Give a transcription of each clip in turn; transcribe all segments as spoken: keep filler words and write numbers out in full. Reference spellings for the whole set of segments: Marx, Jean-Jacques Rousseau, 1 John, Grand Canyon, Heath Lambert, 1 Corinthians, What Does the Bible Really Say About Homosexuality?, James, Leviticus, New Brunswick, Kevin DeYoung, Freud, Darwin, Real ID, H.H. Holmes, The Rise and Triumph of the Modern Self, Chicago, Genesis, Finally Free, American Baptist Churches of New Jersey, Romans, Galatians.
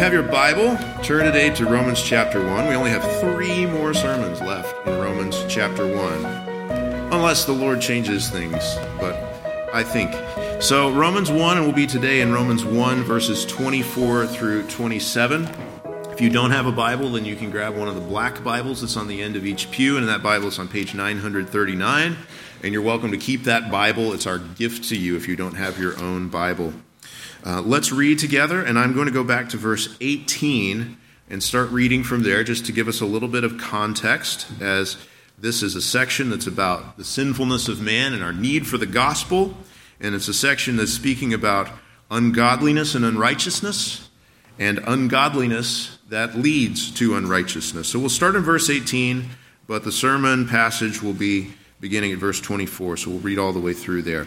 you have your Bible, turn today to Romans chapter one. We only have three more sermons left in Romans chapter one, unless the Lord changes things, but I think. So Romans one, and we'll be today in Romans one, verses twenty-four through twenty-seven. If you don't have a Bible, then you can grab one of the black Bibles that's on the end of each pew, and that Bible is on page nine thirty-nine, and you're welcome to keep that Bible. It's our gift to you if you don't have your own Bible. Uh, let's read together, and I'm going to go back to verse eighteen and start reading from there just to give us a little bit of context, as this is a section that's about the sinfulness of man and our need for the gospel, and it's a section that's speaking about ungodliness and unrighteousness, and ungodliness that leads to unrighteousness. So we'll start in verse eighteen, but the sermon passage will be beginning at verse twenty-four, so we'll read all the way through there.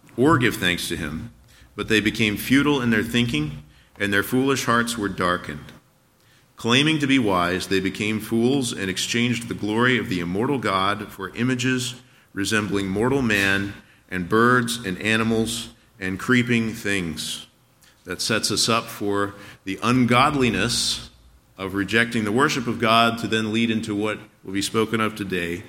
or give thanks to him, but they became futile in their thinking, and their foolish hearts were darkened. Claiming to be wise, they became fools and exchanged the glory of the immortal God for images resembling mortal man and birds and animals and creeping things. That sets us up for the ungodliness of rejecting the worship of God to then lead into what will be spoken of today,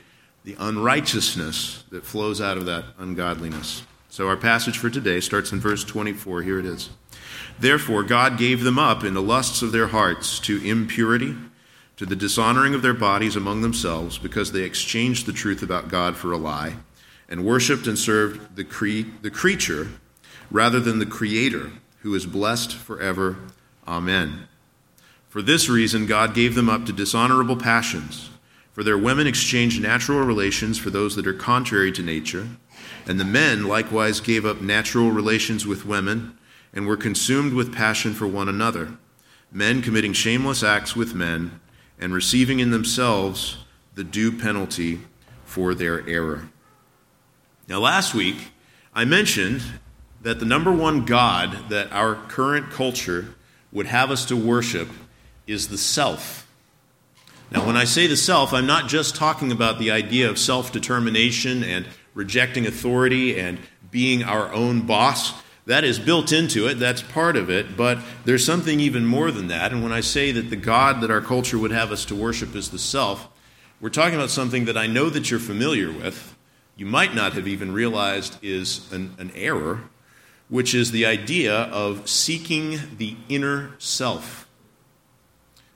the unrighteousness that flows out of that ungodliness. So our passage for today starts in verse twenty-four. Here it is. Therefore God gave them up in the lusts of their hearts to impurity, to the dishonoring of their bodies among themselves, because they exchanged the truth about God for a lie, and worshipped and served the cre- the creature, rather than the Creator, who is blessed forever. Amen. For this reason, God gave them up to dishonorable passions. For their women exchanged natural relations for those that are contrary to nature. And the men likewise gave up natural relations with women and were consumed with passion for one another, men committing shameless acts with men and receiving in themselves the due penalty for their error. Now, last week, I mentioned that the number one god that our current culture would have us to worship is the self. Now, when I say the self, I'm not just talking about the idea of self-determination and rejecting authority and being our own boss. That is built into it. That's part of it. But there's something even more than that. And when I say that the god that our culture would have us to worship is the self, we're talking about something that I know that you're familiar with. You might not have even realized is an, an error, which is the idea of seeking the inner self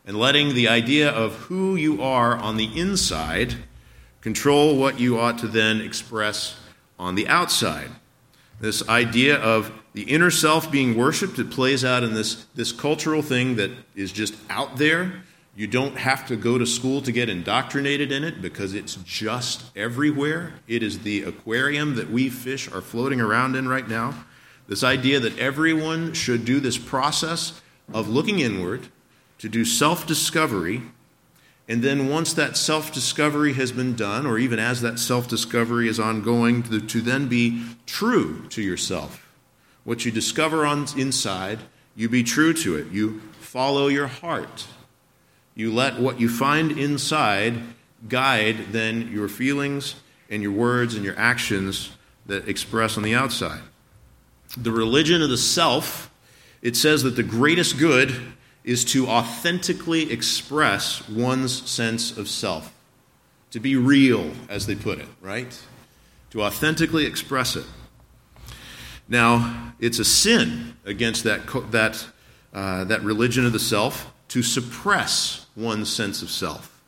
and letting the idea of who you are on the inside control what you ought to then express on the outside. This idea of the inner self being worshipped, it plays out in this, this cultural thing that is just out there. You don't have to go to school to get indoctrinated in it because it's just everywhere. It is the aquarium that we fish are floating around in right now. This idea that everyone should do this process of looking inward to do self-discovery, and then once that self-discovery has been done, or even as that self-discovery is ongoing, to, to then be true to yourself. What you discover on inside, you be true to it. You follow your heart. You let what you find inside guide then your feelings and your words and your actions that express on the outside. The religion of the self, it says that the greatest good is to authentically express one's sense of self, to be real, as they put it, right? To authentically express it. Now, it's a sin against that that uh, that religion of the self to suppress one's sense of self,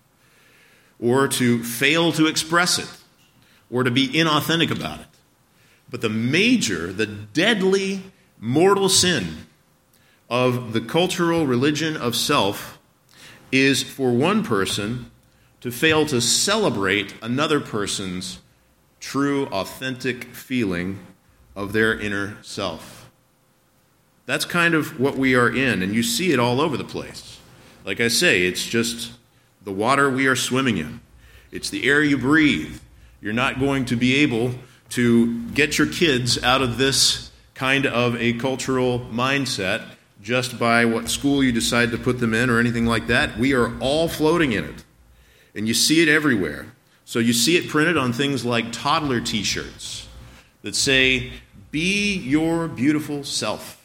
or to fail to express it, or to be inauthentic about it. But the major, the deadly, mortal sin of the cultural religion of self is for one person to fail to celebrate another person's true, authentic feeling of their inner self. That's kind of what we are in, and you see it all over the place. Like I say, it's just the water we are swimming in. It's the air you breathe. You're not going to be able to get your kids out of this kind of a cultural mindset just by what school you decide to put them in or anything like that. We are all floating in it, and you see it everywhere. So you see it printed on things like toddler t-shirts that say, "Be your beautiful self."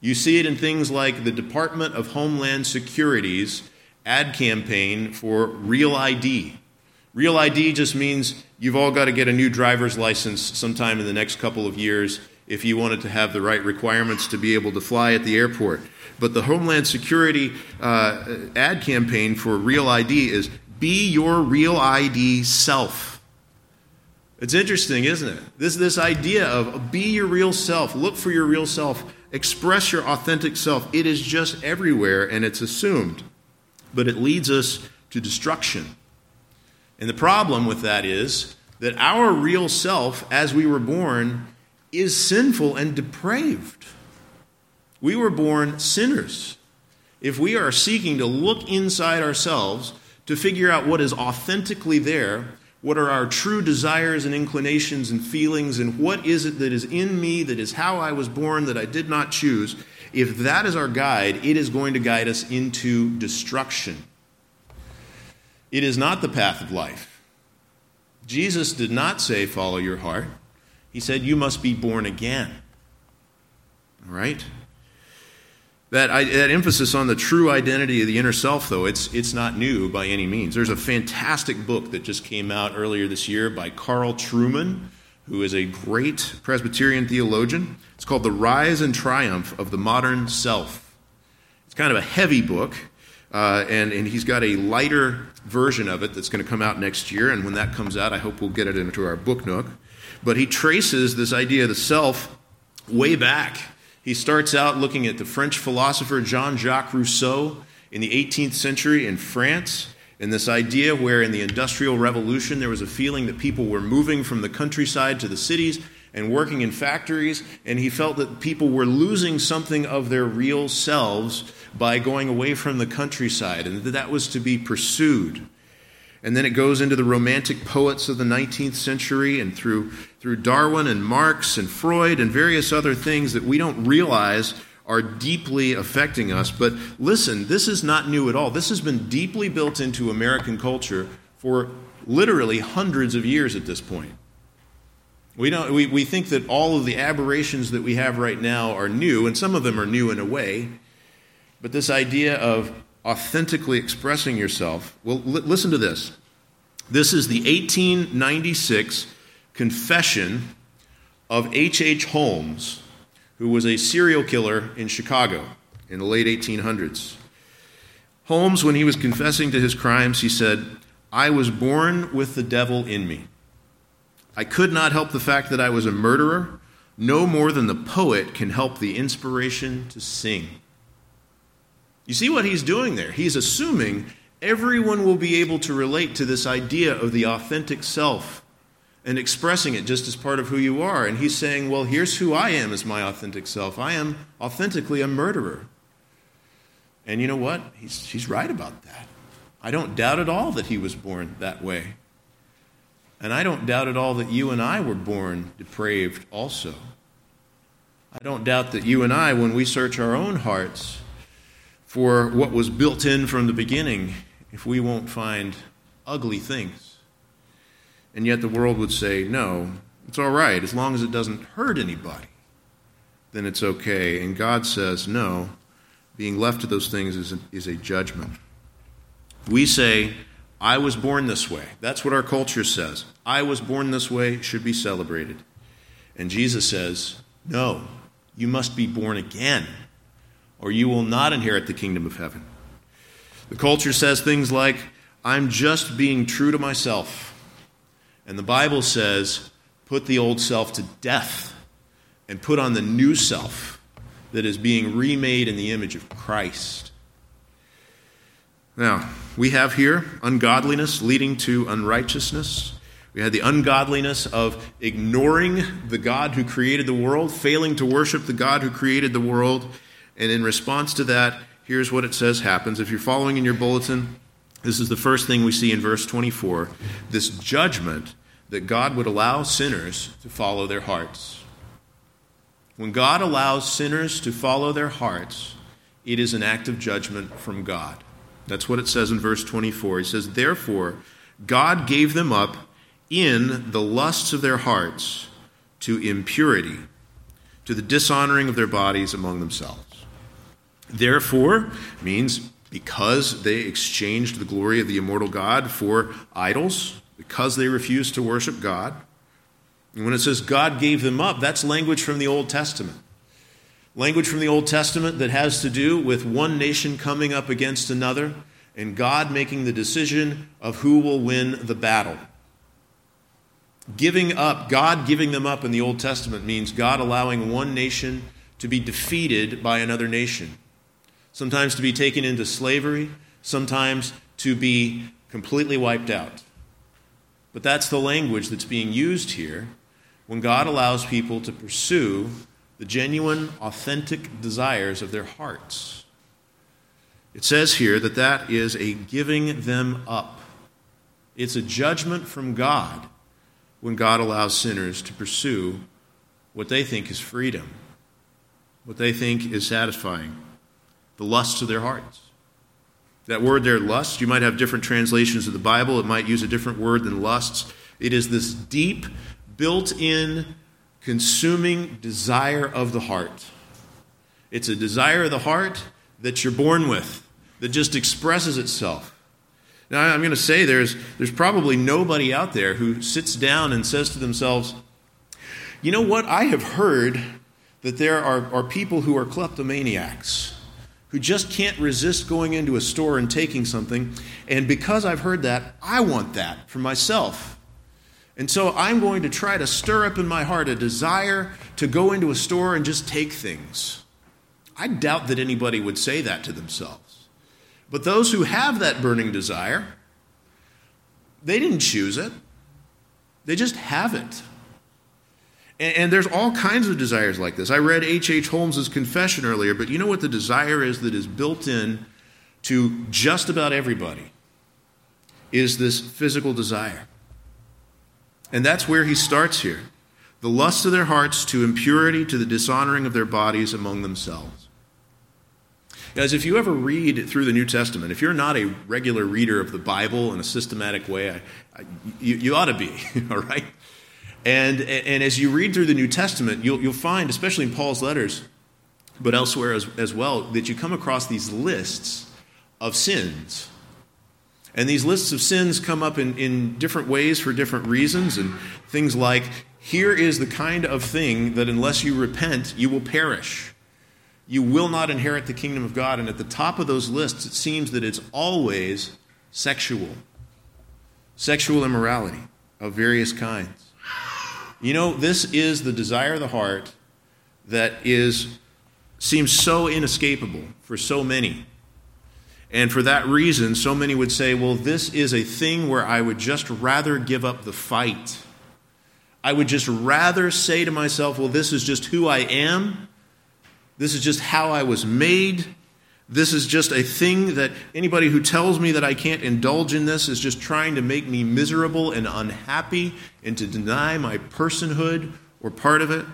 You see it in things like the Department of Homeland Security's ad campaign for Real I D. Real I D just means you've all got to get a new driver's license sometime in the next couple of years if you wanted to have the right requirements to be able to fly at the airport. But the Homeland Security uh, ad campaign for Real I D is "Be your Real I D self." It's interesting, isn't it? This this idea of be your real self, look for your real self, express your authentic self. It is just everywhere, and it's assumed. But it leads us to destruction. And the problem with that is that our real self, as we were born, is sinful and depraved. We were born sinners. If we are seeking to look inside ourselves to figure out what is authentically there, what are our true desires and inclinations and feelings, and what is it that is in me, that is how I was born, that I did not choose, if that is our guide, it is going to guide us into destruction. It is not the path of life. Jesus did not say, "Follow your heart." He said, "You must be born again." All right? That, that emphasis on the true identity of the inner self, though, it's, it's not new by any means. There's a fantastic book that just came out earlier this year by Carl Truman, who is a great Presbyterian theologian. It's called The Rise and Triumph of the Modern Self. It's kind of a heavy book, uh, and, and he's got a lighter version of it that's going to come out next year, and when that comes out, I hope we'll get it into our book nook. But he traces this idea of the self way back. He starts out looking at the French philosopher Jean-Jacques Rousseau in the eighteenth century in France, and this idea where in the Industrial Revolution there was a feeling that people were moving from the countryside to the cities and working in factories, and he felt that people were losing something of their real selves by going away from the countryside, and that that was to be pursued. And then it goes into the Romantic poets of the nineteenth century and through through Darwin and Marx and Freud and various other things that we don't realize are deeply affecting us. But listen, this is not new at all. This has been deeply built into American culture for literally hundreds of years at this point. We don't we, we think that all of the aberrations that we have right now are new, and some of them are new in a way, but this idea of authentically expressing yourself. Well, l- listen to this. This is the eighteen ninety-six confession of H H. Holmes, who was a serial killer in Chicago in the late eighteen hundreds. Holmes, when he was confessing to his crimes, he said, "I was born with the devil in me. I could not help the fact that I was a murderer, no more than the poet can help the inspiration to sing." You see what he's doing there? He's assuming everyone will be able to relate to this idea of the authentic self and expressing it just as part of who you are. And he's saying, well, here's who I am as my authentic self. I am authentically a murderer. And you know what? He's, he's right about that. I don't doubt at all that he was born that way. And I don't doubt at all that you and I were born depraved also. I don't doubt that you and I, when we search our own hearts for what was built in from the beginning, if we won't find ugly things. And yet the world would say, no, it's all right. As long as it doesn't hurt anybody, then it's okay. And God says, no, being left to those things is a, is a judgment. We say, I was born this way. That's what our culture says. I was born this way should be celebrated. And Jesus says, no, you must be born again, or you will not inherit the kingdom of heaven. The culture says things like, I'm just being true to myself. And the Bible says, put the old self to death and put on the new self that is being remade in the image of Christ. Now, we have here ungodliness leading to unrighteousness. We had the ungodliness of ignoring the God who created the world, failing to worship the God who created the world. And in response to that, here's what it says happens. If you're following in your bulletin, this is the first thing we see in verse twenty-four, this judgment that God would allow sinners to follow their hearts. When God allows sinners to follow their hearts, it is an act of judgment from God. That's what it says in verse twenty-four. He says, therefore, God gave them up in the lusts of their hearts to impurity, to the dishonoring of their bodies among themselves. Therefore means because they exchanged the glory of the immortal God for idols, because they refused to worship God. And when it says God gave them up, that's language from the Old Testament. Language from the Old Testament that has to do with one nation coming up against another and God making the decision of who will win the battle. Giving up, God giving them up in the Old Testament means God allowing one nation to be defeated by another nation. Sometimes to be taken into slavery, sometimes to be completely wiped out. But that's the language that's being used here when God allows people to pursue the genuine, authentic desires of their hearts. It says here that that is a giving them up. It's a judgment from God when God allows sinners to pursue what they think is freedom, what they think is satisfying, the lusts of their hearts. That word there, lust, you might have different translations of the Bible. It might use a different word than lusts. It is this deep, built-in, consuming desire of the heart. It's a desire of the heart that you're born with, that just expresses itself. Now, I'm going to say there's there's probably nobody out there who sits down and says to themselves, you know what, I have heard that there are, are people who are kleptomaniacs, who just can't resist going into a store and taking something, and because I've heard that, I want that for myself. And so I'm going to try to stir up in my heart a desire to go into a store and just take things. I doubt that anybody would say that to themselves. But those who have that burning desire, they didn't choose it. They just have it. And, and there's all kinds of desires like this. I read H H. Holmes' confession earlier, but you know what the desire is that is built in to just about everybody is this physical desire. And that's where he starts here. The lust of their hearts to impurity, to the dishonoring of their bodies among themselves. Guys, if you ever read through the New Testament, if you're not a regular reader of the Bible in a systematic way, I, I, you, you ought to be, all right? And, and as you read through the New Testament, you'll, you'll find, especially in Paul's letters, but elsewhere as, as well, that you come across these lists of sins. And these lists of sins come up in, in different ways for different reasons, and things like, here is the kind of thing that unless you repent, you will perish. You will not inherit the kingdom of God. And at the top of those lists, it seems that it's always sexual. Sexual immorality of various kinds. You know, this is the desire of the heart that is seems so inescapable for so many. And for that reason, so many would say, well, this is a thing where I would just rather give up the fight. I would just rather say to myself, well, this is just who I am. This is just how I was made. This is just a thing that anybody who tells me that I can't indulge in this is just trying to make me miserable and unhappy and to deny my personhood or part of it.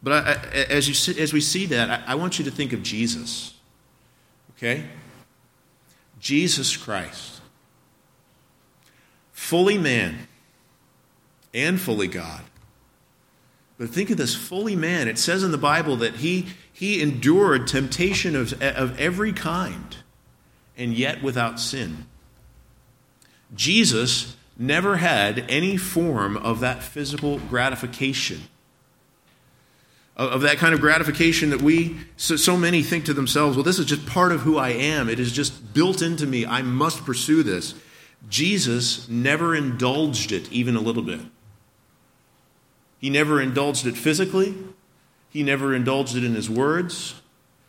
But I, I, as, you see, as we see that, I, I want you to think of Jesus. Okay? Jesus Christ. Fully man and fully God. But think of this fully man. It says in the Bible that he, he endured temptation of, of every kind and yet without sin. Jesus never had any form of that physical gratification, of, of that kind of gratification that we, so, so many think to themselves, well, this is just part of who I am. It is just built into me. I must pursue this. Jesus never indulged it even a little bit. He never indulged it physically. He never indulged it in his words.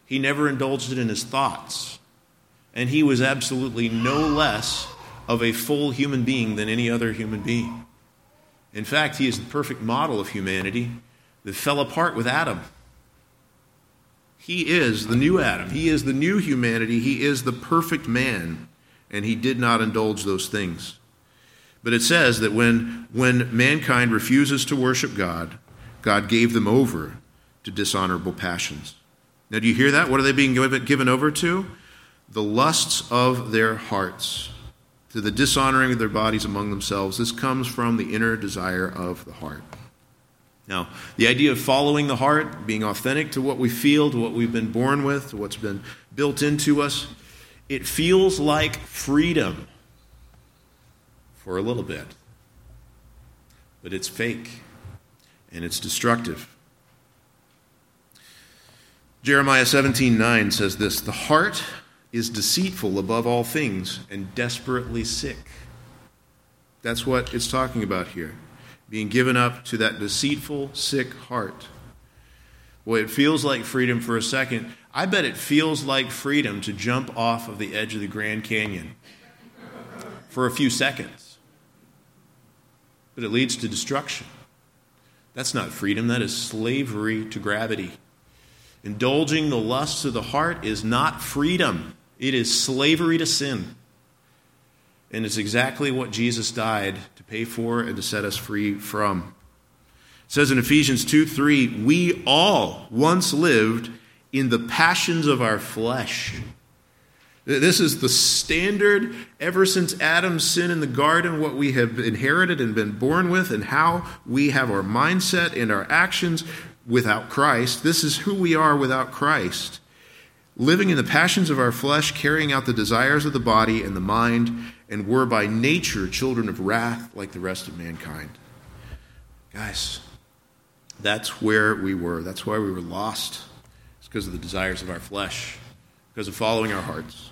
He never indulged it in his thoughts. And he was absolutely no less of a full human being than any other human being. In fact, he is the perfect model of humanity that fell apart with Adam. He is the new Adam. He is the new humanity. He is the perfect man, and he did not indulge those things. But it says that when, when mankind refuses to worship God, God gave them over to dishonorable passions. Now, do you hear that? What are they being given over to? The lusts of their hearts, to the dishonoring of their bodies among themselves. This comes from the inner desire of the heart. Now, the idea of following the heart, being authentic to what we feel, to what we've been born with, to what's been built into us, it feels like freedom for a little bit. But it's fake, and it's destructive. Jeremiah seventeen nine says this, "The heart is deceitful above all things and desperately sick." That's what it's talking about here, being given up to that deceitful, sick heart. Boy, it feels like freedom for a second. I bet it feels like freedom to jump off of the edge of the Grand Canyon for a few seconds. But it leads to destruction. That's not freedom. That is slavery to gravity. Indulging the lusts of the heart is not freedom. It is slavery to sin. And it's exactly what Jesus died to pay for and to set us free from. It says in Ephesians two three, "We all once lived in the passions of our flesh." This is the standard ever since Adam's sin in the garden, what we have inherited and been born with, and how we have our mindset and our actions without Christ. This is who we are without Christ. Living in the passions of our flesh, carrying out the desires of the body and the mind, and were by nature children of wrath like the rest of mankind. Guys, that's where we were. That's why we were lost. It's because of the desires of our flesh, because of following our hearts.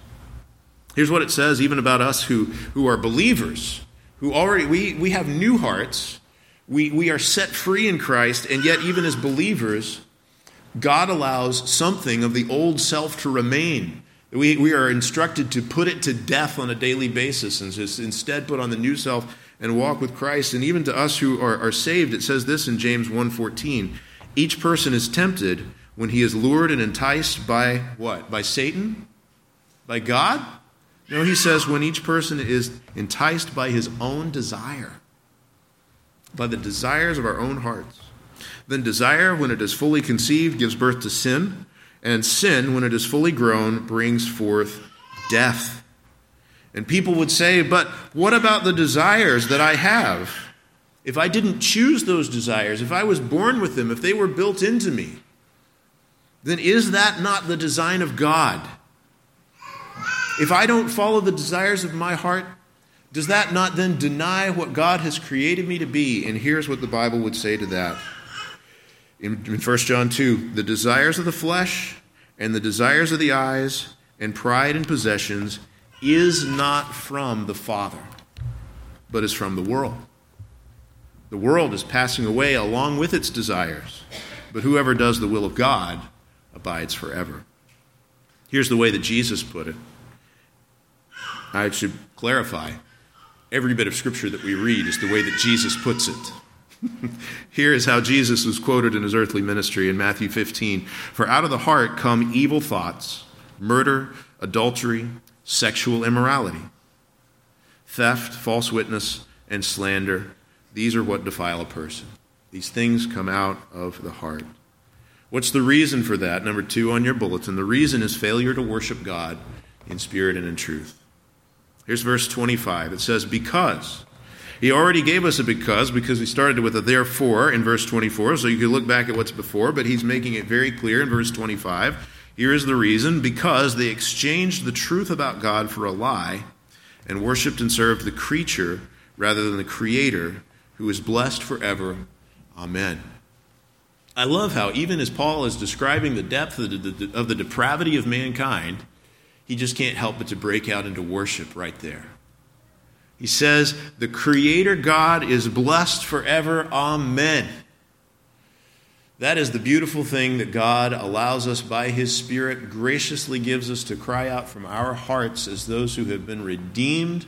Here's what it says even about us who, who are believers, who already, we, we have new hearts. We, we are set free in Christ, and yet even as believers, God allows something of the old self to remain. We, we are instructed to put it to death on a daily basis and just instead put on the new self and walk with Christ. And even to us who are, are saved, it says this in James one fourteen, "Each person is tempted when he is lured and enticed by" what? By Satan? By God? No, he says when each person is enticed by his own desire. By the desires of our own hearts. "Then desire, when it is fully conceived, gives birth to sin, and sin, when it is fully grown, brings forth death." And people would say, "But what about the desires that I have? If I didn't choose those desires, if I was born with them, if they were built into me, then is that not the design of God? If I don't follow the desires of my heart, does that not then deny what God has created me to be?" And here's what the Bible would say to that. In First John two, "The desires of the flesh and the desires of the eyes and pride and possessions is not from the Father, but is from the world. The world is passing away along with its desires, but whoever does the will of God abides forever." Here's the way that Jesus put it. I should clarify. Every bit of Scripture that we read is the way that Jesus puts it. Here is how Jesus was quoted in his earthly ministry in Matthew fifteen. "For out of the heart come evil thoughts, murder, adultery, sexual immorality, theft, false witness, and slander. These are what defile a person." These things come out of the heart. What's the reason for that? Number two on your bulletin. The reason is failure to worship God in spirit and in truth. Here's verse twenty-five. It says, "Because." He already gave us a because, because we started with a therefore in verse twenty-four, so you can look back at what's before, but he's making it very clear in verse twenty-five. Here is the reason. "Because they exchanged the truth about God for a lie and worshiped and served the creature rather than the Creator, who is blessed forever. Amen." I love how even as Paul is describing the depth of the, of the depravity of mankind, he just can't help but to break out into worship right there. He says, "The Creator God is blessed forever. Amen." That is the beautiful thing that God allows us by His Spirit, graciously gives us to cry out from our hearts as those who have been redeemed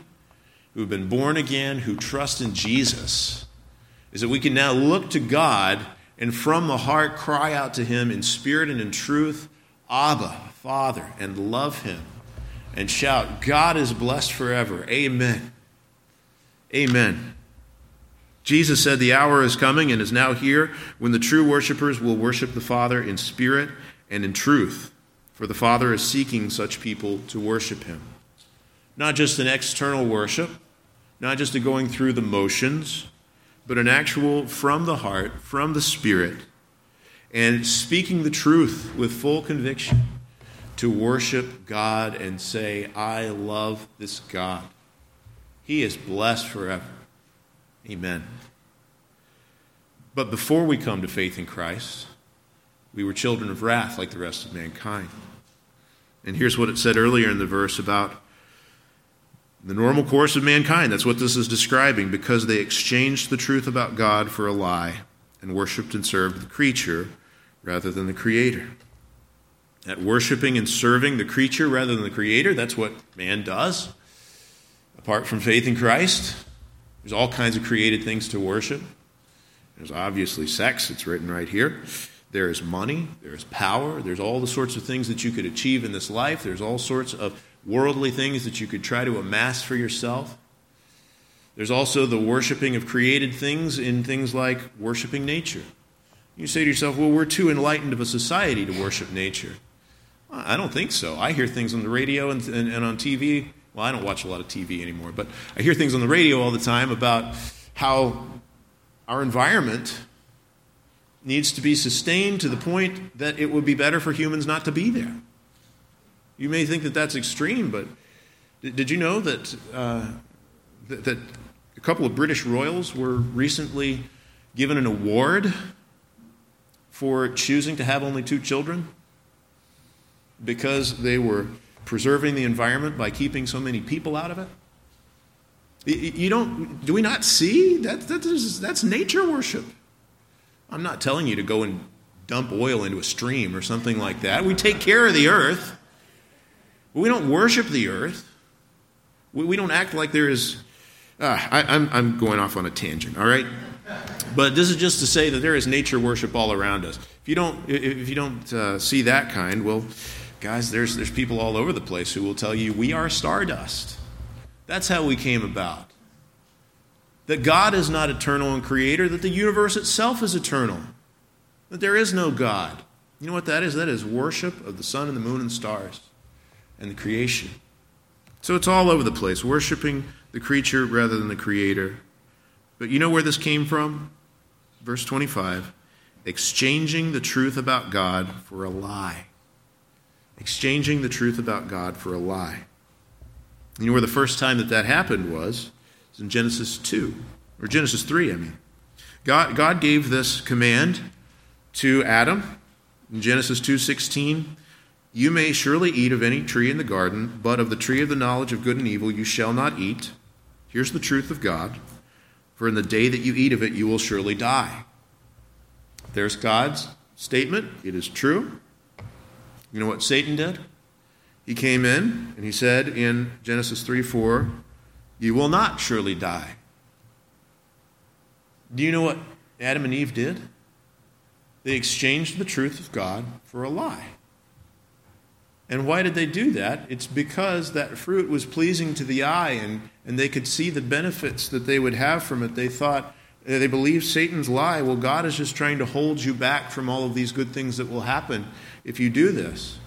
who have been born again, who trust in Jesus, is that we can now look to God and from the heart cry out to him in spirit and in truth, Abba, Father, and love him, and shout, God is blessed forever. Amen. Amen. Jesus said the hour is coming and is now here when the true worshipers will worship the Father in spirit and in truth, for the Father is seeking such people to worship him. Not just an external worship, not just a going through the motions, but an actual from the heart, from the spirit, and speaking the truth with full conviction to worship God and say, I love this God. He is blessed forever. Amen. But before we come to faith in Christ, we were children of wrath like the rest of mankind. And here's what it said earlier in the verse about the normal course of mankind. That's what this is describing. Because they exchanged the truth about God for a lie and worshiped and served the creature rather than the Creator. That worshiping and serving the creature rather than the Creator, that's what man does. Apart from faith in Christ, there's all kinds of created things to worship. There's obviously sex, it's written right here. There is money, there is power, there's all the sorts of things that you could achieve in this life. There's all sorts of worldly things that you could try to amass for yourself. There's also the worshiping of created things in things like worshiping nature. You say to yourself, well, we're too enlightened of a society to worship nature. Well, I don't think so. I hear things on the radio and, and, and on T V. Well, I don't watch a lot of T V anymore, but I hear things on the radio all the time about how our environment needs to be sustained to the point that it would be better for humans not to be there. You may think that that's extreme, but did you know that uh, that, that a couple of British royals were recently given an award for choosing to have only two children because they were preserving the environment by keeping so many people out of it? You don't, do we not see? That, that is, that's nature worship. I'm not telling you to go and dump oil into a stream or something like that. We take care of the earth. We don't worship the earth. We, we don't act like there is... Uh, I, I'm, I'm going off on a tangent, all right? But this is just to say that there is nature worship all around us. If you don't, if you don't uh, see that kind, well, guys, there's, there's people all over the place who will tell you we are stardust. That's how we came about. That God is not eternal and creator, that the universe itself is eternal, that there is no God. You know what that is? That is worship of the sun and the moon and stars and the creation. So it's all over the place, worshiping the creature rather than the creator. But you know where this came from? Verse twenty-five, exchanging the truth about God for a lie. Exchanging the truth about God for a lie. You know where the first time that that happened was? It's in Genesis two, or Genesis three, I mean. God, God gave this command to Adam in Genesis two sixteen. You may surely eat of any tree in the garden, but of the tree of the knowledge of good and evil you shall not eat. Here's the truth of God. For in the day that you eat of it, you will surely die. There's God's statement. It is true. You know what Satan did? He came in and he said in Genesis three four, you will not surely die. Do you know what Adam and Eve did? They exchanged the truth of God for a lie. And why did they do that? It's because that fruit was pleasing to the eye and, and they could see the benefits that they would have from it. They thought, they believed Satan's lie. Well, God is just trying to hold you back from all of these good things that will happen if you do this.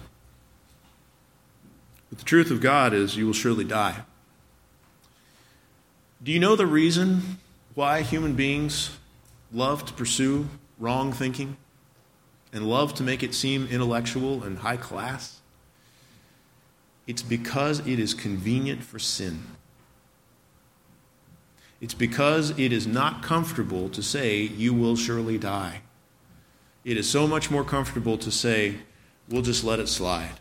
But the truth of God is you will surely die. Do you know the reason why human beings love to pursue wrong thinking and love to make it seem intellectual and high class? It's because it is convenient for sin. It's because it is not comfortable to say, you will surely die. It is so much more comfortable to say, we'll just let it slide.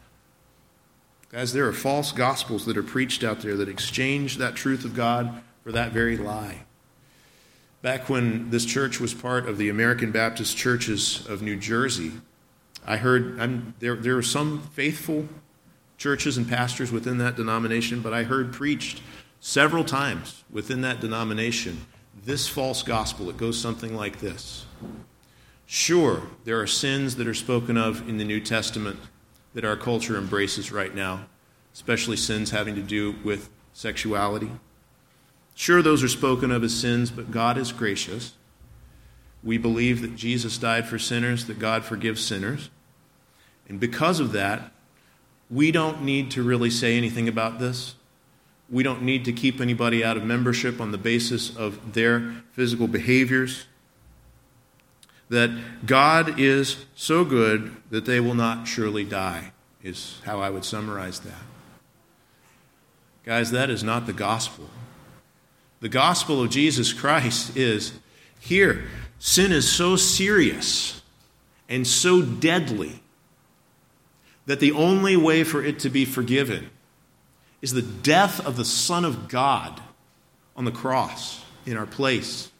Guys, there are false gospels that are preached out there that exchange that truth of God for that very lie. Back when this church was part of the American Baptist Churches of New Jersey, I heard I'm, there, there were some faithful churches and pastors within that denomination, but I heard preached several times within that denomination, this false gospel. It goes something like this. Sure, there are sins that are spoken of in the New Testament that our culture embraces right now, especially sins having to do with sexuality. Sure, those are spoken of as sins, but God is gracious. We believe that Jesus died for sinners, that God forgives sinners. And because of that, we don't need to really say anything about this. We don't need to keep anybody out of membership on the basis of their physical behaviors. That God is so good that they will not surely die is how I would summarize that. Guys, that is not the gospel. The gospel of Jesus Christ is here. Sin is so serious and so deadly that the only way for it to be forgiven is the death of the Son of God on the cross in our place.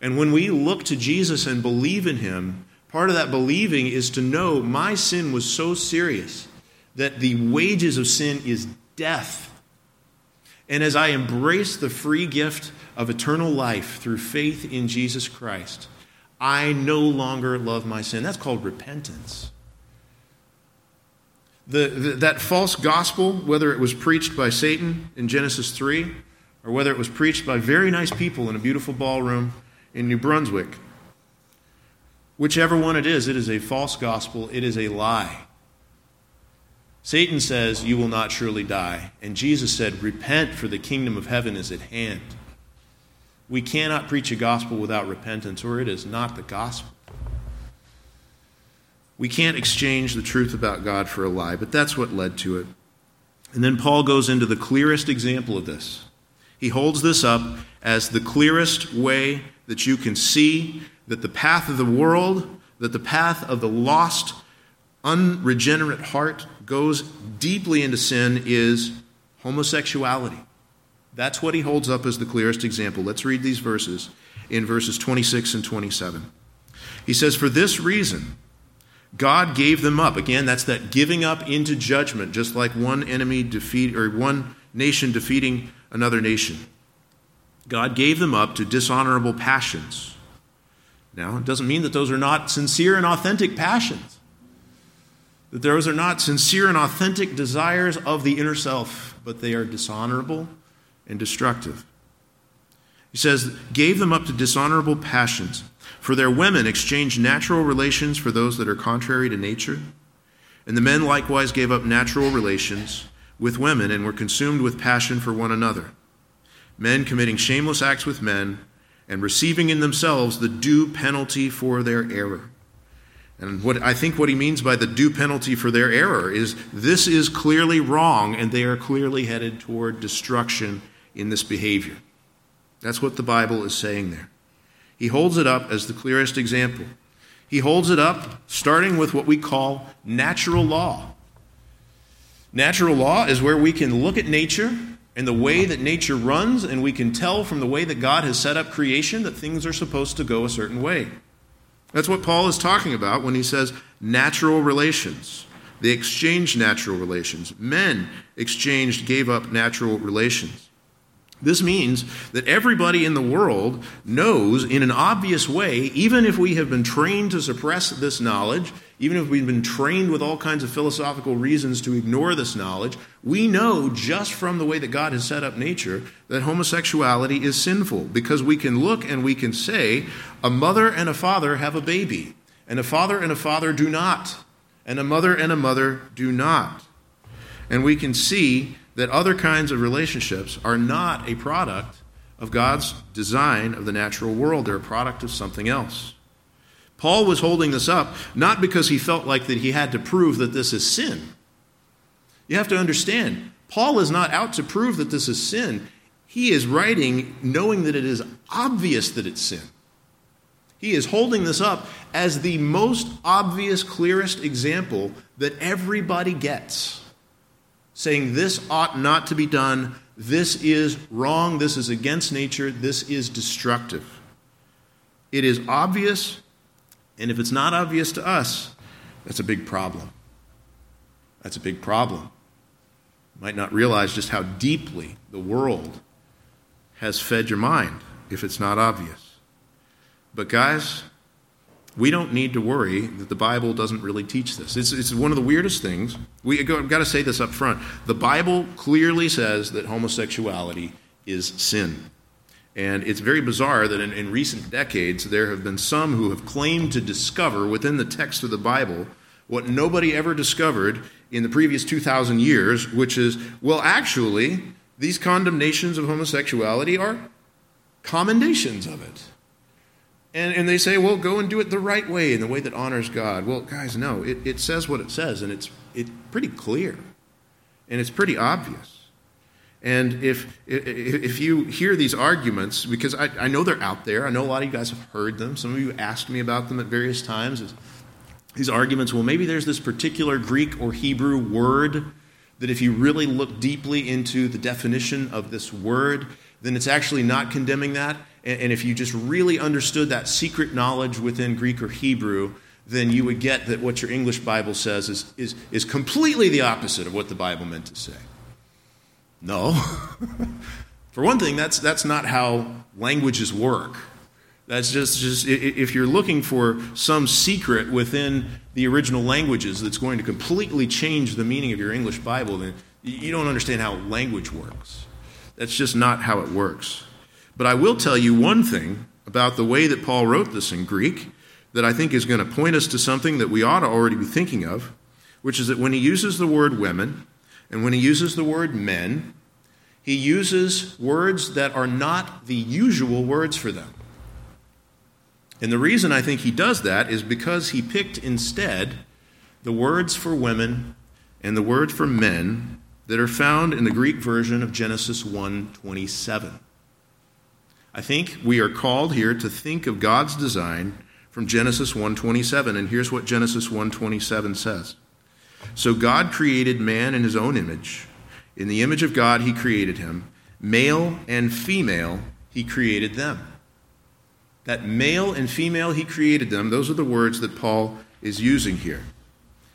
And when we look to Jesus and believe in him, part of that believing is to know my sin was so serious that the wages of sin is death. And as I embrace the free gift of eternal life through faith in Jesus Christ, I no longer love my sin. That's called repentance. The, the, that false gospel, whether it was preached by Satan in Genesis three, or whether it was preached by very nice people in a beautiful ballroom in New Brunswick, whichever one it is, it is a false gospel, it is a lie. Satan says, you will not surely die. And Jesus said, repent, for the kingdom of heaven is at hand. We cannot preach a gospel without repentance, or it is not the gospel. We can't exchange the truth about God for a lie, but that's what led to it. And then Paul goes into the clearest example of this. He holds this up as the clearest way that you can see that the path of the world, that the path of the lost, unregenerate heart goes deeply into sin is homosexuality. That's what he holds up as the clearest example. Let's read these verses in verses twenty-six and twenty-seven. He says, for this reason, God gave them up. Again, that's that giving up into judgment, just like one enemy defeat or one nation defeating another nation. God gave them up to dishonorable passions. Now, it doesn't mean that those are not sincere and authentic passions, that those are not sincere and authentic desires of the inner self, but they are dishonorable and destructive. He says, gave them up to dishonorable passions. For their women exchanged natural relations for those that are contrary to nature. And the men likewise gave up natural relations with women and were consumed with passion for one another. Men committing shameless acts with men and receiving in themselves the due penalty for their error. And what I think what he means by the due penalty for their error is this is clearly wrong and they are clearly headed toward destruction in this behavior. That's what the Bible is saying there. He holds it up as the clearest example. He holds it up starting with what we call natural law. Natural law is where we can look at nature and the way that nature runs, and we can tell from the way that God has set up creation that things are supposed to go a certain way. That's what Paul is talking about when he says natural relations. They exchanged natural relations. Men exchanged, gave up natural relations. This means that everybody in the world knows in an obvious way, even if we have been trained to suppress this knowledge, even if we've been trained with all kinds of philosophical reasons to ignore this knowledge, we know just from the way that God has set up nature that homosexuality is sinful because we can look and we can say, a mother and a father have a baby, and a father and a father do not, and a mother and a mother do not. And we can see that other kinds of relationships are not a product of God's design of the natural world. They're a product of something else. Paul was holding this up not because he felt like that he had to prove that this is sin. You have to understand, Paul is not out to prove that this is sin. He is writing knowing that it is obvious that it's sin. He is holding this up as the most obvious, clearest example that everybody gets, saying this ought not to be done, this is wrong, this is against nature, this is destructive. It is obvious, and if it's not obvious to us, that's a big problem. That's a big problem. might not realize just how deeply the world has fed your mind, if it's not obvious. But guys, we don't need to worry that the Bible doesn't really teach this. It's, it's one of the weirdest things. We, I've got to say this up front. The Bible clearly says that homosexuality is sin. And it's very bizarre that in, in recent decades, there have been some who have claimed to discover within the text of the Bible what nobody ever discovered in the previous two thousand years, which is, well, actually, these condemnations of homosexuality are commendations of it. And, and they say, well, go and do it the right way, in the way that honors God. Well, guys, no, it, it says what it says, and it's it's pretty clear, and it's pretty obvious. And if if you hear these arguments, because I, I know they're out there. I know a lot of you guys have heard them. Some of you asked me about them at various times. It's, these arguments, well, maybe there's this particular Greek or Hebrew word that if you really look deeply into the definition of this word, then it's actually not condemning that. And if you just really understood that secret knowledge within Greek or Hebrew, then you would get that what your English Bible says is, is, is completely the opposite of what the Bible meant to say. No. For one thing, that's that's not how languages work. That's just, just if you're looking for some secret within the original languages that's going to completely change the meaning of your English Bible, then you don't understand how language works. That's just not how it works. But I will tell you one thing about the way that Paul wrote this in Greek that I think is going to point us to something that we ought to already be thinking of, which is that when he uses the word women and when he uses the word men, he uses words that are not the usual words for them. And the reason I think he does that is because he picked instead the words for women and the word for men that are found in the Greek version of Genesis one twenty-seven. I think we are called here to think of God's design from Genesis one twenty-seven, and here's what Genesis one twenty-seven says. So God created man in his own image. In the image of God he created him. Male and female he created them. That male and female he created them, those are the words that Paul is using here.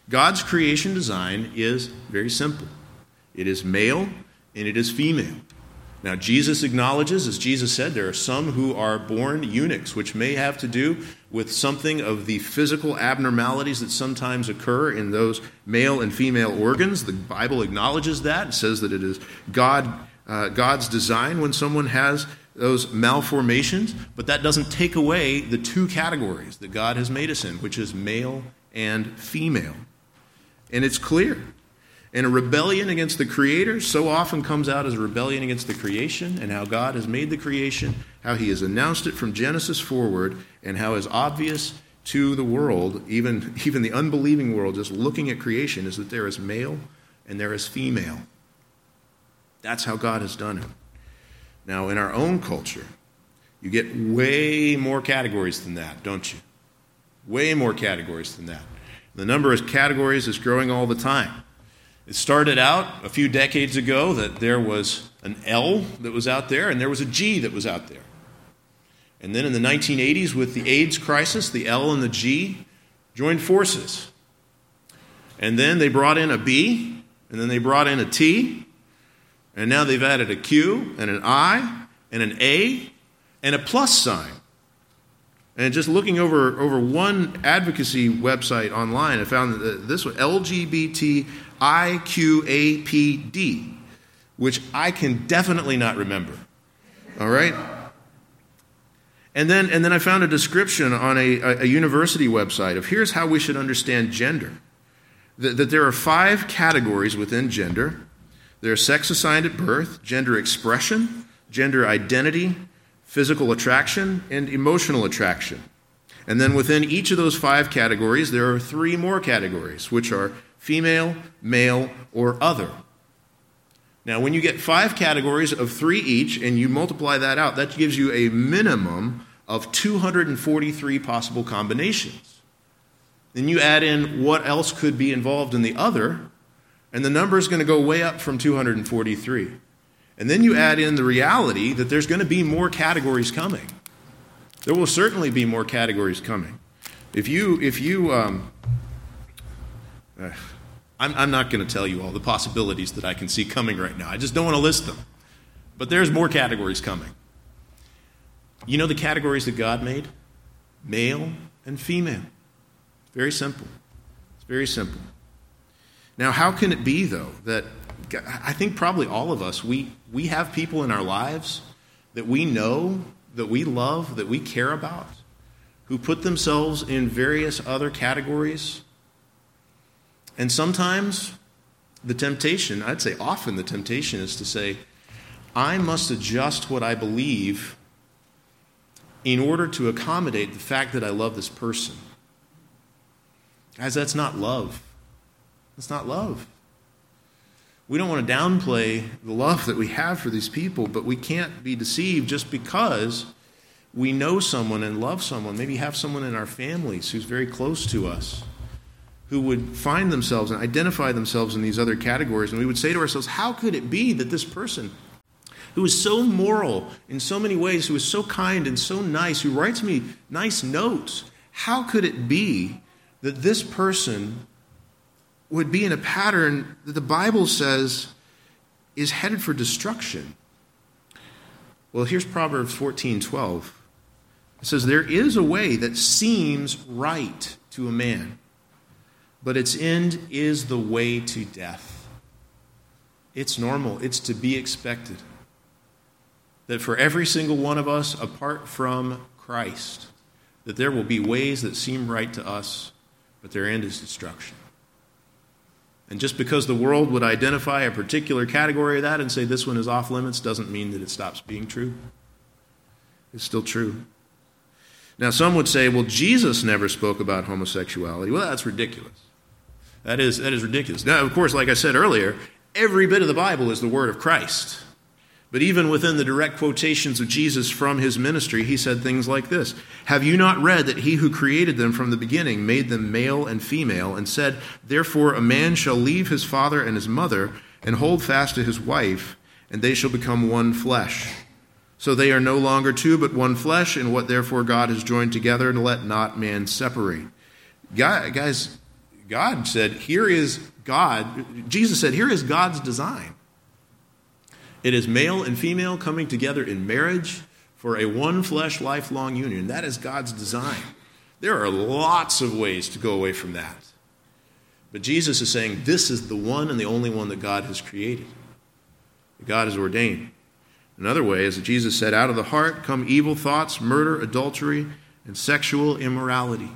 God's creation design is very simple. It is male and it is female. Now, Jesus acknowledges, as Jesus said, there are some who are born eunuchs, which may have to do with something of the physical abnormalities that sometimes occur in those male and female organs. The Bible acknowledges that. It says that it is God, uh, God's design when someone has those malformations, but that doesn't take away the two categories that God has made us in, which is male and female. And it's clear. And a rebellion against the Creator so often comes out as a rebellion against the creation and how God has made the creation, how he has announced it from Genesis forward, and how is obvious to the world, even, even the unbelieving world, just looking at creation, is that there is male and there is female. That's how God has done it. Now, in our own culture, you get way more categories than that, don't you? Way more categories than that. The number of categories is growing all the time. It started out a few decades ago that there was an L that was out there and there was a G that was out there. And then in the nineteen eighties with the AIDS crisis, the L and the G joined forces. And then they brought in a B, and then they brought in a T, and now they've added a Q and an I and an A and a plus sign. And just looking over, over one advocacy website online, I found that this one, L G B T I Q A P D, which I can definitely not remember. All right? And then, and then I found a description on a, a university website of here's how we should understand gender. That, that there are five categories within gender. There are sex assigned at birth, gender expression, gender identity, physical attraction, and emotional attraction. And then within each of those five categories, there are three more categories, which are female, male, or other. Now, when you get five categories of three each, and you multiply that out, that gives you a minimum of two hundred forty-three possible combinations. Then you add in what else could be involved in the other, and the number is going to go way up from two hundred forty-three. And then you add in the reality that there's going to be more categories coming. There will certainly be more categories coming. If you, if you, um, I'm, I'm not going to tell you all the possibilities that I can see coming right now. I just don't want to list them. But there's more categories coming. You know the categories that God made? Male and female. It's very simple. It's very simple. Now, how can it be, though, that I think probably all of us, we, we have people in our lives that we know, that we love, that we care about, who put themselves in various other categories. And sometimes the temptation, I'd say often the temptation is to say, I must adjust what I believe in order to accommodate the fact that I love this person. Guys, that's not love. That's not love. We don't want to downplay the love that we have for these people, but we can't be deceived just because we know someone and love someone, maybe have someone in our families who's very close to us, who would find themselves and identify themselves in these other categories. And we would say to ourselves, how could it be that this person who is so moral in so many ways, who is so kind and so nice, who writes me nice notes, how could it be that this person would be in a pattern that the Bible says is headed for destruction? Well, here's Proverbs fourteen twelve. It says, there is a way that seems right to a man, but its end is the way to death. It's normal. It's to be expected. That for every single one of us, apart from Christ, that there will be ways that seem right to us, but their end is destruction. And just because the world would identify a particular category of that and say this one is off limits doesn't mean that it stops being true. It's still true. Now, some would say, well, Jesus never spoke about homosexuality. Well, that's ridiculous. That is, that is ridiculous. Now, of course, like I said earlier, every bit of the Bible is the word of Christ. But even within the direct quotations of Jesus from his ministry, he said things like this. Have you not read that he who created them from the beginning made them male and female and said, therefore a man shall leave his father and his mother and hold fast to his wife, and they shall become one flesh. So they are no longer two but one flesh, and what therefore God has joined together, and let not man separate. Guys, God said, here is God. Jesus said, here is God's design. It is male and female coming together in marriage for a one-flesh, lifelong union. That is God's design. There are lots of ways to go away from that. But Jesus is saying this is the one and the only one that God has created, that God has ordained. Another way is that Jesus said, out of the heart come evil thoughts, murder, adultery, and sexual immorality,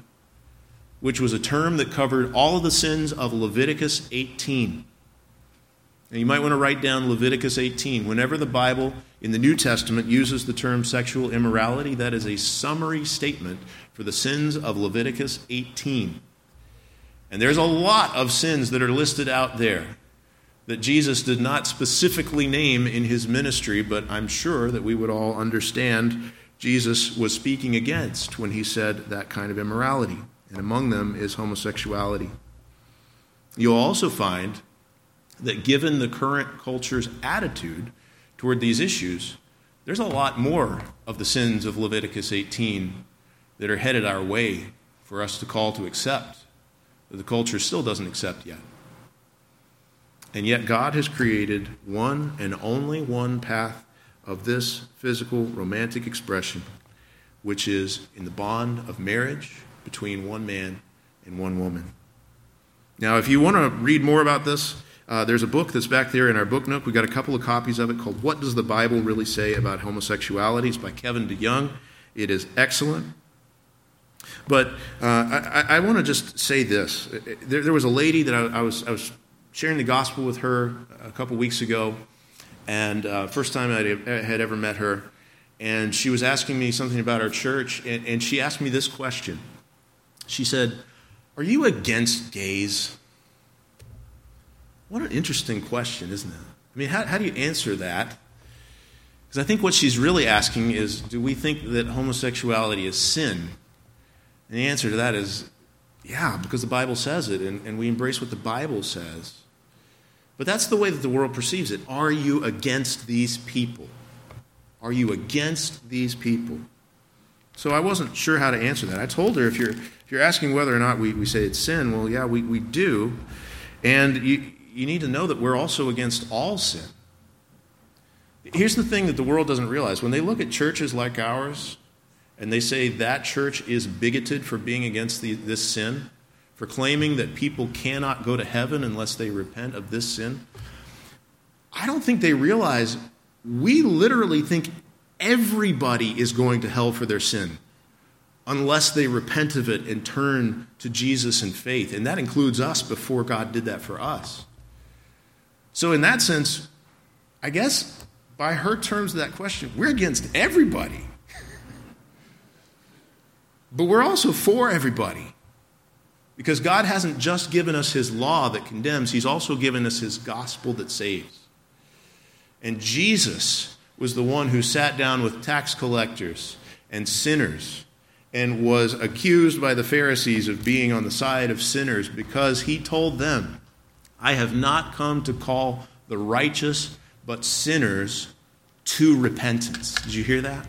which was a term that covered all of the sins of Leviticus eighteen. And you might want to write down Leviticus eighteen. Whenever the Bible in the New Testament uses the term sexual immorality, that is a summary statement for the sins of Leviticus eighteen. And there's a lot of sins that are listed out there that Jesus did not specifically name in his ministry, but I'm sure that we would all understand Jesus was speaking against when he said that kind of immorality. And among them is homosexuality. You'll also find that given the current culture's attitude toward these issues, there's a lot more of the sins of Leviticus eighteen that are headed our way for us to call to accept, that the culture still doesn't accept yet. And yet God has created one and only one path of this physical romantic expression, which is in the bond of marriage between one man and one woman. Now, if you want to read more about this, Uh, there's a book that's back there in our book nook. We've got a couple of copies of it called What Does the Bible Really Say About Homosexuality? It's by Kevin DeYoung. It is excellent. But uh, I, I want to just say this. There, there was a lady that I, I, was, I was sharing the gospel with her a couple weeks ago, and uh, first time I had ever met her. And she was asking me something about our church, and, and she asked me this question. She said, are you against gays? What an interesting question, isn't it? I mean, how, how do you answer that? Because I think what she's really asking is, do we think that homosexuality is sin? And the answer to that is, yeah, because the Bible says it, and, and we embrace what the Bible says. But that's the way that the world perceives it. Are you against these people? Are you against these people? So I wasn't sure how to answer that. I told her, if you're, if you're asking whether or not we, we say it's sin, well, yeah, we, we do. And you, you need to know that we're also against all sin. Here's the thing that the world doesn't realize. When they look at churches like ours, and they say that church is bigoted for being against the, this sin, for claiming that people cannot go to heaven unless they repent of this sin, I don't think they realize we literally think everybody is going to hell for their sin unless they repent of it and turn to Jesus in faith. And that includes us before God did that for us. So in that sense, I guess by her terms of that question, we're against everybody. But we're also for everybody, because God hasn't just given us his law that condemns. He's also given us his gospel that saves. And Jesus was the one who sat down with tax collectors and sinners and was accused by the Pharisees of being on the side of sinners, because he told them, I have not come to call the righteous but sinners to repentance. Did you hear that?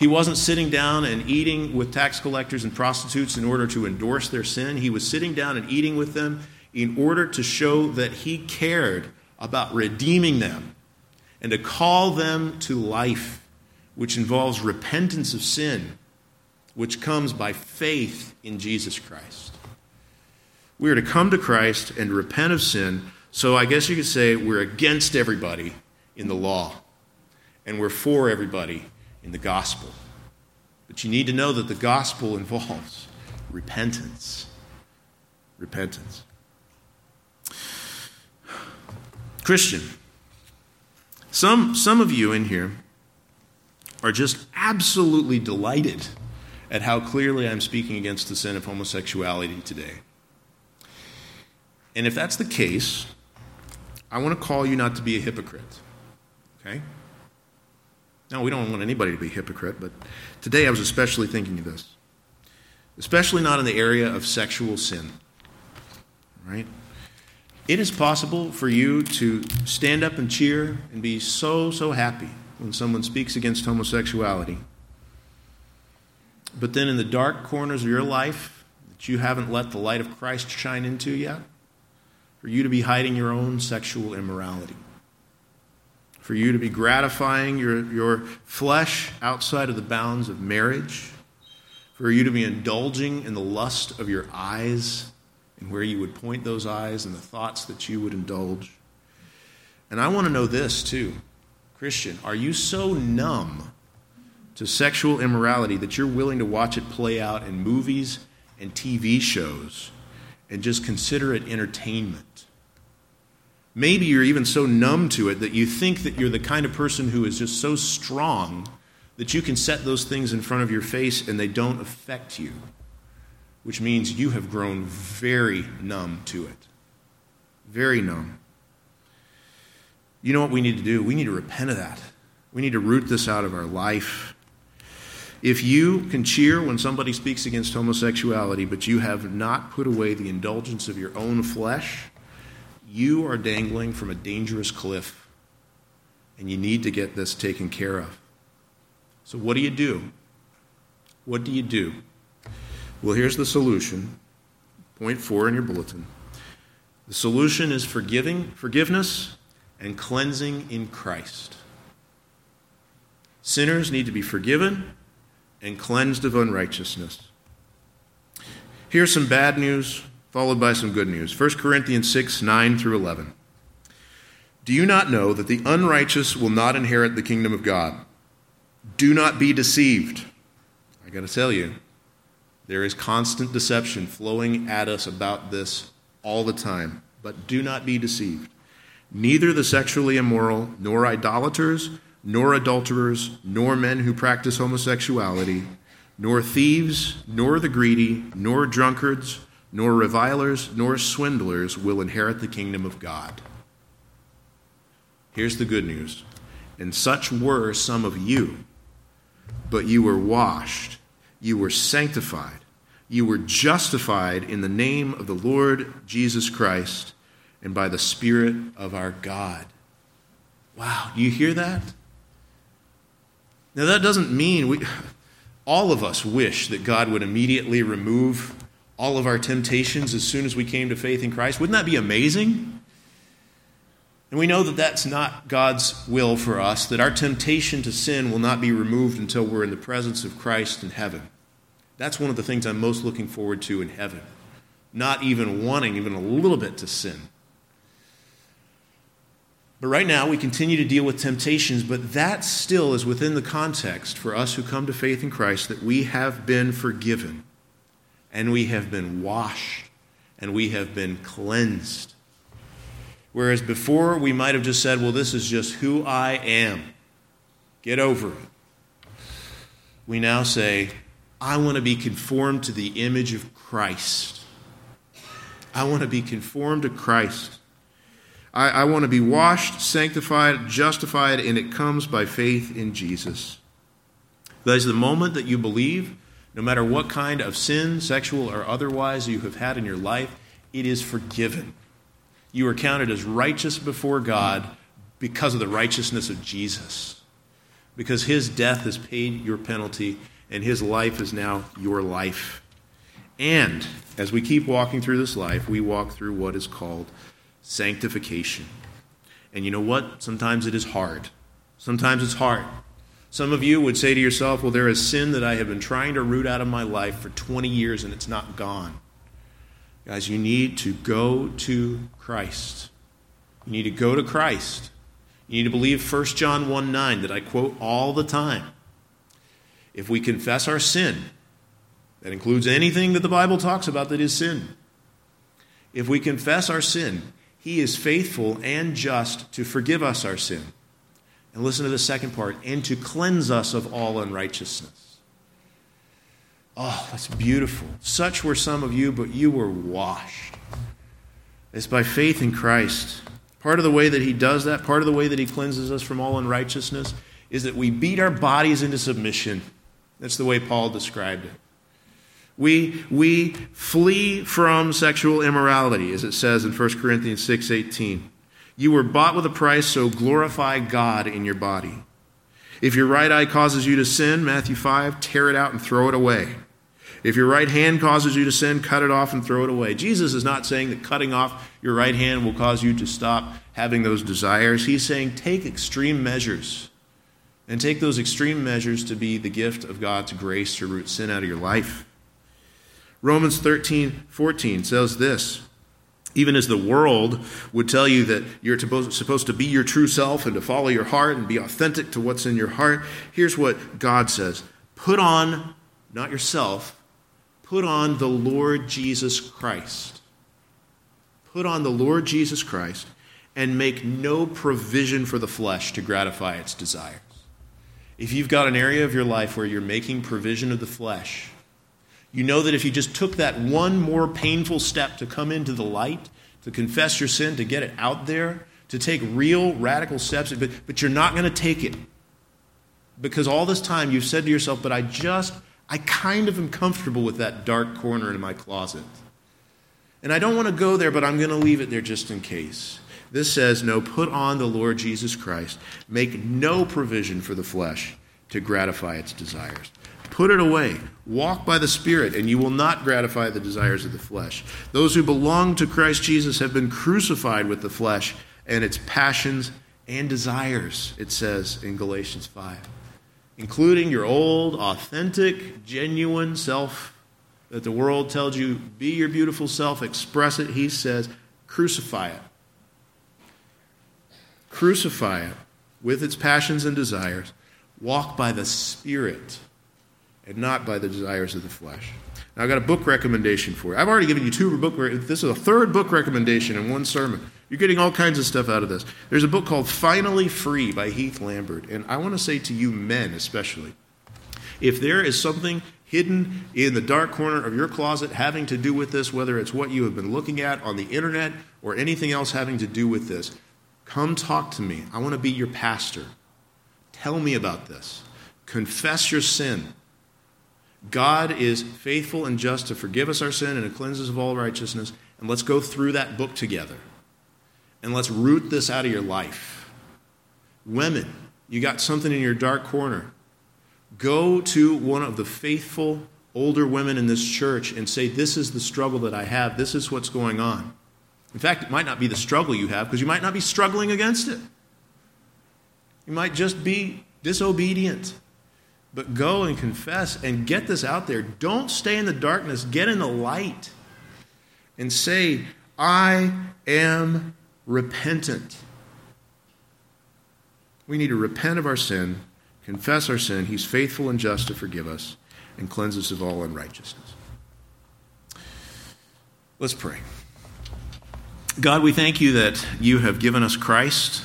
He wasn't sitting down and eating with tax collectors and prostitutes in order to endorse their sin. He was sitting down and eating with them in order to show that he cared about redeeming them and to call them to life, which involves repentance of sin, which comes by faith in Jesus Christ. We are to come to Christ and repent of sin. So I guess you could say we're against everybody in the law, and we're for everybody in the gospel. But you need to know that the gospel involves repentance. Repentance. Christian, some, some of you in here are just absolutely delighted at how clearly I'm speaking against the sin of homosexuality today. And if that's the case, I want to call you not to be a hypocrite. Okay? Now, we don't want anybody to be a hypocrite, but today I was especially thinking of this. Especially not in the area of sexual sin. Right? It is possible for you to stand up and cheer and be so, so happy when someone speaks against homosexuality. But then in the dark corners of your life that you haven't let the light of Christ shine into yet, for you to be hiding your own sexual immorality. For you to be gratifying your, your flesh outside of the bounds of marriage, for you to be indulging in the lust of your eyes and where you would point those eyes and the thoughts that you would indulge. And I want to know this too. Christian, are you so numb to sexual immorality that you're willing to watch it play out in movies and T V shows and just consider it entertainment? Maybe you're even so numb to it that you think that you're the kind of person who is just so strong that you can set those things in front of your face and they don't affect you, which means you have grown very numb to it. Very numb. You know what we need to do? We need to repent of that. We need to root this out of our life. If you can cheer when somebody speaks against homosexuality, but you have not put away the indulgence of your own flesh, you are dangling from a dangerous cliff, and you need to get this taken care of. So what do you do? What do you do? Well, here's the solution. Point four in your bulletin. The solution is forgiving, forgiveness and cleansing in Christ. Sinners need to be forgiven and cleansed of unrighteousness. Here's some bad news, followed by some good news. First Corinthians six, nine through eleven. Do you not know that the unrighteous will not inherit the kingdom of God? Do not be deceived. I got to tell you, there is constant deception flowing at us about this all the time. But do not be deceived. Neither the sexually immoral, nor idolaters, nor adulterers, nor men who practice homosexuality, nor thieves, nor the greedy, nor drunkards, nor revilers, nor swindlers will inherit the kingdom of God. Here's the good news. And such were some of you, but you were washed, you were sanctified, you were justified in the name of the Lord Jesus Christ and by the Spirit of our God. Wow, do you hear that? Now that doesn't mean we, all of us wish that God would immediately remove all of our temptations as soon as we came to faith in Christ. Wouldn't that be amazing? And we know that that's not God's will for us, that our temptation to sin will not be removed until we're in the presence of Christ in heaven. That's one of the things I'm most looking forward to in heaven. Not even wanting even a little bit to sin. But right now we continue to deal with temptations, but that still is within the context for us who come to faith in Christ that we have been forgiven and we have been washed and we have been cleansed. Whereas before we might have just said, well, this is just who I am. Get over it. We now say, I want to be conformed to the image of Christ. I want to be conformed to Christ. I, I want to be washed, sanctified, justified, and it comes by faith in Jesus. That is the moment that you believe, no matter what kind of sin, sexual or otherwise, you have had in your life, it is forgiven. You are counted as righteous before God because of the righteousness of Jesus. Because his death has paid your penalty and his life is now your life. And as we keep walking through this life, we walk through what is called sanctification. And you know what? Sometimes it is hard. Sometimes it's hard. Some of you would say to yourself, well, there is sin that I have been trying to root out of my life for twenty years and it's not gone. Guys, you need to go to Christ. You need to go to Christ. You need to believe First John one nine that I quote all the time. If we confess our sin, that includes anything that the Bible talks about that is sin. If we confess our sin, he is faithful and just to forgive us our sin. And listen to the second part, and to cleanse us of all unrighteousness. Oh, that's beautiful. Such were some of you, but you were washed. It's by faith in Christ. Part of the way that he does that, part of the way that he cleanses us from all unrighteousness, is that we beat our bodies into submission. That's the way Paul described it. We we flee from sexual immorality, as it says in First Corinthians six eighteen. You were bought with a price, so glorify God in your body. If your right eye causes you to sin, Matthew five, tear it out and throw it away. If your right hand causes you to sin, cut it off and throw it away. Jesus is not saying that cutting off your right hand will cause you to stop having those desires. He's saying take extreme measures. And take those extreme measures to be the gift of God's grace to root sin out of your life. Romans thirteen fourteen says this, even as the world would tell you that you're supposed to be your true self and to follow your heart and be authentic to what's in your heart, here's what God says. Put on, not yourself, put on the Lord Jesus Christ. Put on the Lord Jesus Christ and make no provision for the flesh to gratify its desires. If you've got an area of your life where you're making provision of the flesh, you know that if you just took that one more painful step to come into the light, to confess your sin, to get it out there, to take real radical steps, but, but you're not going to take it. Because all this time you've said to yourself, but I just, I kind of am comfortable with that dark corner in my closet. And I don't want to go there, but I'm going to leave it there just in case. This says, no, put on the Lord Jesus Christ. Make no provision for the flesh to gratify its desires. Put it away. Walk by the Spirit, and you will not gratify the desires of the flesh. Those who belong to Christ Jesus have been crucified with the flesh and its passions and desires, it says in Galatians five, including your old, authentic, genuine self that the world tells you, be your beautiful self, express it. He says, crucify it. Crucify it with its passions and desires. Walk by the Spirit and not by the desires of the flesh. Now, I've got a book recommendation for you. I've already given you two book recommendations. This is a third book recommendation in one sermon. You're getting all kinds of stuff out of this. There's a book called Finally Free by Heath Lambert. And I want to say to you men especially, if there is something hidden in the dark corner of your closet having to do with this, whether it's what you have been looking at on the internet or anything else having to do with this, come talk to me. I want to be your pastor. Tell me about this. Confess your sin. God is faithful and just to forgive us our sin and to cleanse us of all righteousness. And let's go through that book together. And let's root this out of your life. Women, you got something in your dark corner. Go to one of the faithful older women in this church and say, this is the struggle that I have. This is what's going on. In fact, it might not be the struggle you have because you might not be struggling against it. You might just be disobedient. But go and confess and get this out there. Don't stay in the darkness. Get in the light and say, I am repentant. We need to repent of our sin, confess our sin. He's faithful and just to forgive us and cleanse us of all unrighteousness. Let's pray. God, we thank you that you have given us Christ.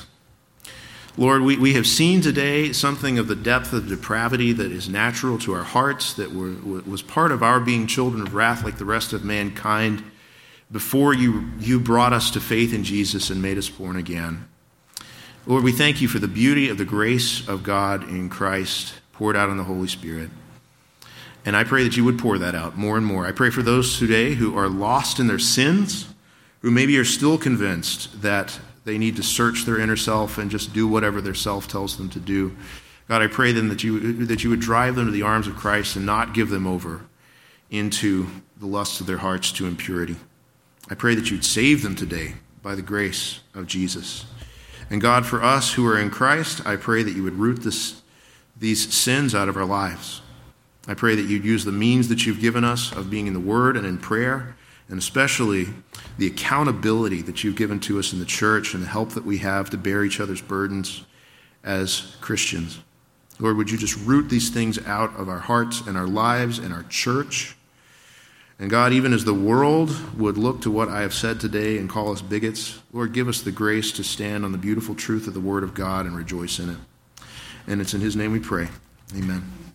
Lord, we, we have seen today something of the depth of depravity that is natural to our hearts, that were, was part of our being children of wrath like the rest of mankind before you, you brought us to faith in Jesus and made us born again. Lord, we thank you for the beauty of the grace of God in Christ poured out in the Holy Spirit. And I pray that you would pour that out more and more. I pray for those today who are lost in their sins, who maybe are still convinced that they need to search their inner self and just do whatever their self tells them to do. God, I pray then that you, that you would drive them to the arms of Christ and not give them over into the lusts of their hearts to impurity. I pray that you'd save them today by the grace of Jesus. And God, for us who are in Christ, I pray that you would root this, these sins out of our lives. I pray that you'd use the means that you've given us of being in the Word and in prayer, and especially the accountability that you've given to us in the church and the help that we have to bear each other's burdens as Christians. Lord, would you just root these things out of our hearts and our lives and our church? And God, even as the world would look to what I have said today and call us bigots, Lord, give us the grace to stand on the beautiful truth of the Word of God and rejoice in it. And it's in his name we pray. Amen.